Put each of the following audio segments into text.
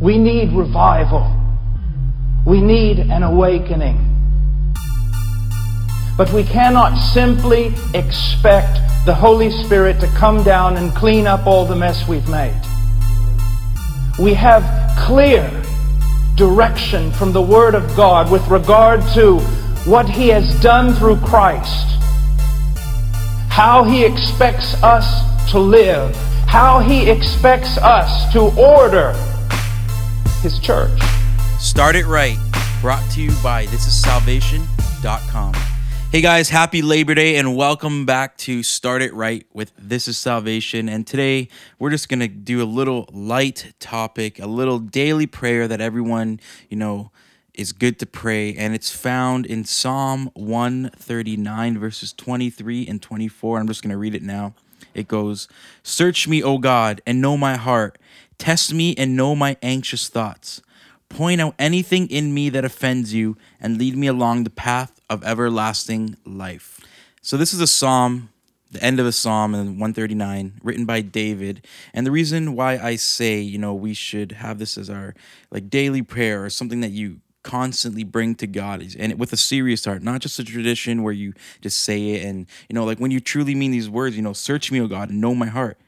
We need revival. We need an awakening. But we cannot simply expect the Holy Spirit to come down and clean up all the mess we've made. We have clear direction from the Word of God with regard to what He has done through Christ, how He expects us to live, how He expects us to order His church. Start It Right, brought to you by thisissalvation.com. Hey guys, happy Labor Day and welcome back to Start It Right with This Is Salvation. And today we're just going to do a little light topic, a little daily prayer that everyone, is good to pray. And it's found in Psalm 139 verses 23 and 24. I'm just going to read it now. It goes, "Search me, O God, and know my heart. Test me and know my anxious thoughts. Point out anything in me that offends you and lead me along the path of everlasting life." So this is a psalm, the end of a psalm in 139, written by David. And the reason why I say, we should have this as our daily prayer or something that you constantly bring to God, and with a serious heart, not just a tradition where you just say it. And, when you truly mean these words, search me, O God, and know my heart.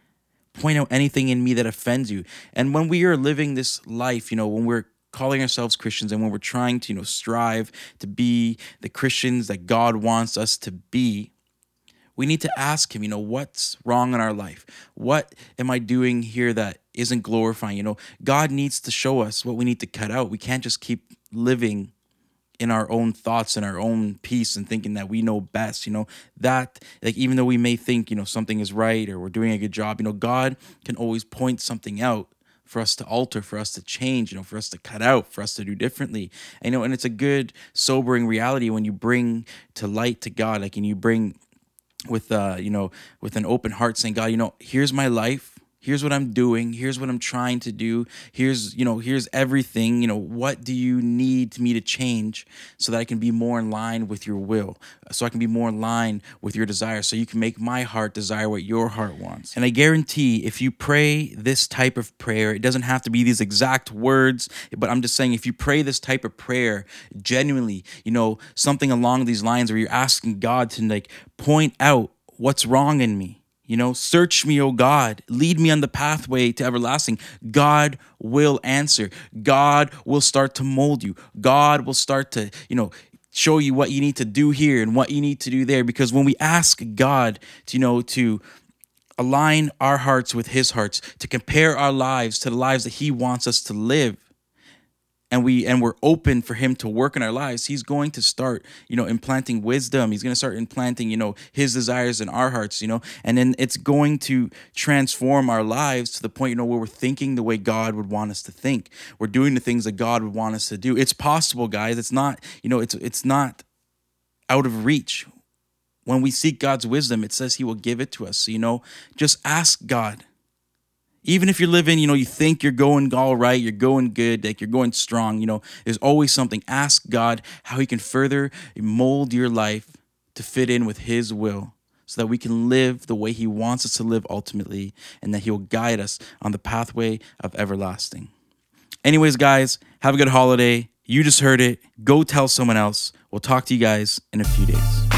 Point out anything in me that offends you. And when we are living this life, when we're calling ourselves Christians and when we're trying to, strive to be the Christians that God wants us to be, we need to ask Him, what's wrong in our life? What am I doing here that isn't glorifying? God needs to show us what we need to cut out. We can't just keep living in our own thoughts and our own peace and thinking that we know best, even though we may think, something is right or we're doing a good job, God can always point something out for us to alter, for us to change, for us to cut out, for us to do differently. And it's a good sobering reality when you bring to light to God, and you bring with an open heart saying, God, here's my life. Here's what I'm doing. Here's what I'm trying to do. Here's everything. What do you need me to change so that I can be more in line with your will, so I can be more in line with your desire, so you can make my heart desire what your heart wants? And I guarantee if you pray this type of prayer, it doesn't have to be these exact words, but I'm just saying if you pray this type of prayer genuinely, something along these lines where you're asking God to point out what's wrong in me. Search me, O God, lead me on the pathway to everlasting. God will answer. God will start to mold you. God will start to, show you what you need to do here and what you need to do there. Because when we ask God to, to align our hearts with His hearts, to compare our lives to the lives that He wants us to live, and we're open for Him to work in our lives, He's going to start, implanting wisdom. He's going to start implanting, His desires in our hearts, and then it's going to transform our lives to the point, where we're thinking the way God would want us to think. We're doing the things that God would want us to do. It's possible, guys. It's not, it's not out of reach. When we seek God's wisdom, it says He will give it to us. So, just ask God. Even if you're living, you think you're going all right, you're going good, you're going strong, there's always something. Ask God how He can further mold your life to fit in with His will so that we can live the way He wants us to live ultimately, and that He will guide us on the pathway of everlasting. Anyways, guys, have a good holiday. You just heard it. Go tell someone else. We'll talk to you guys in a few days.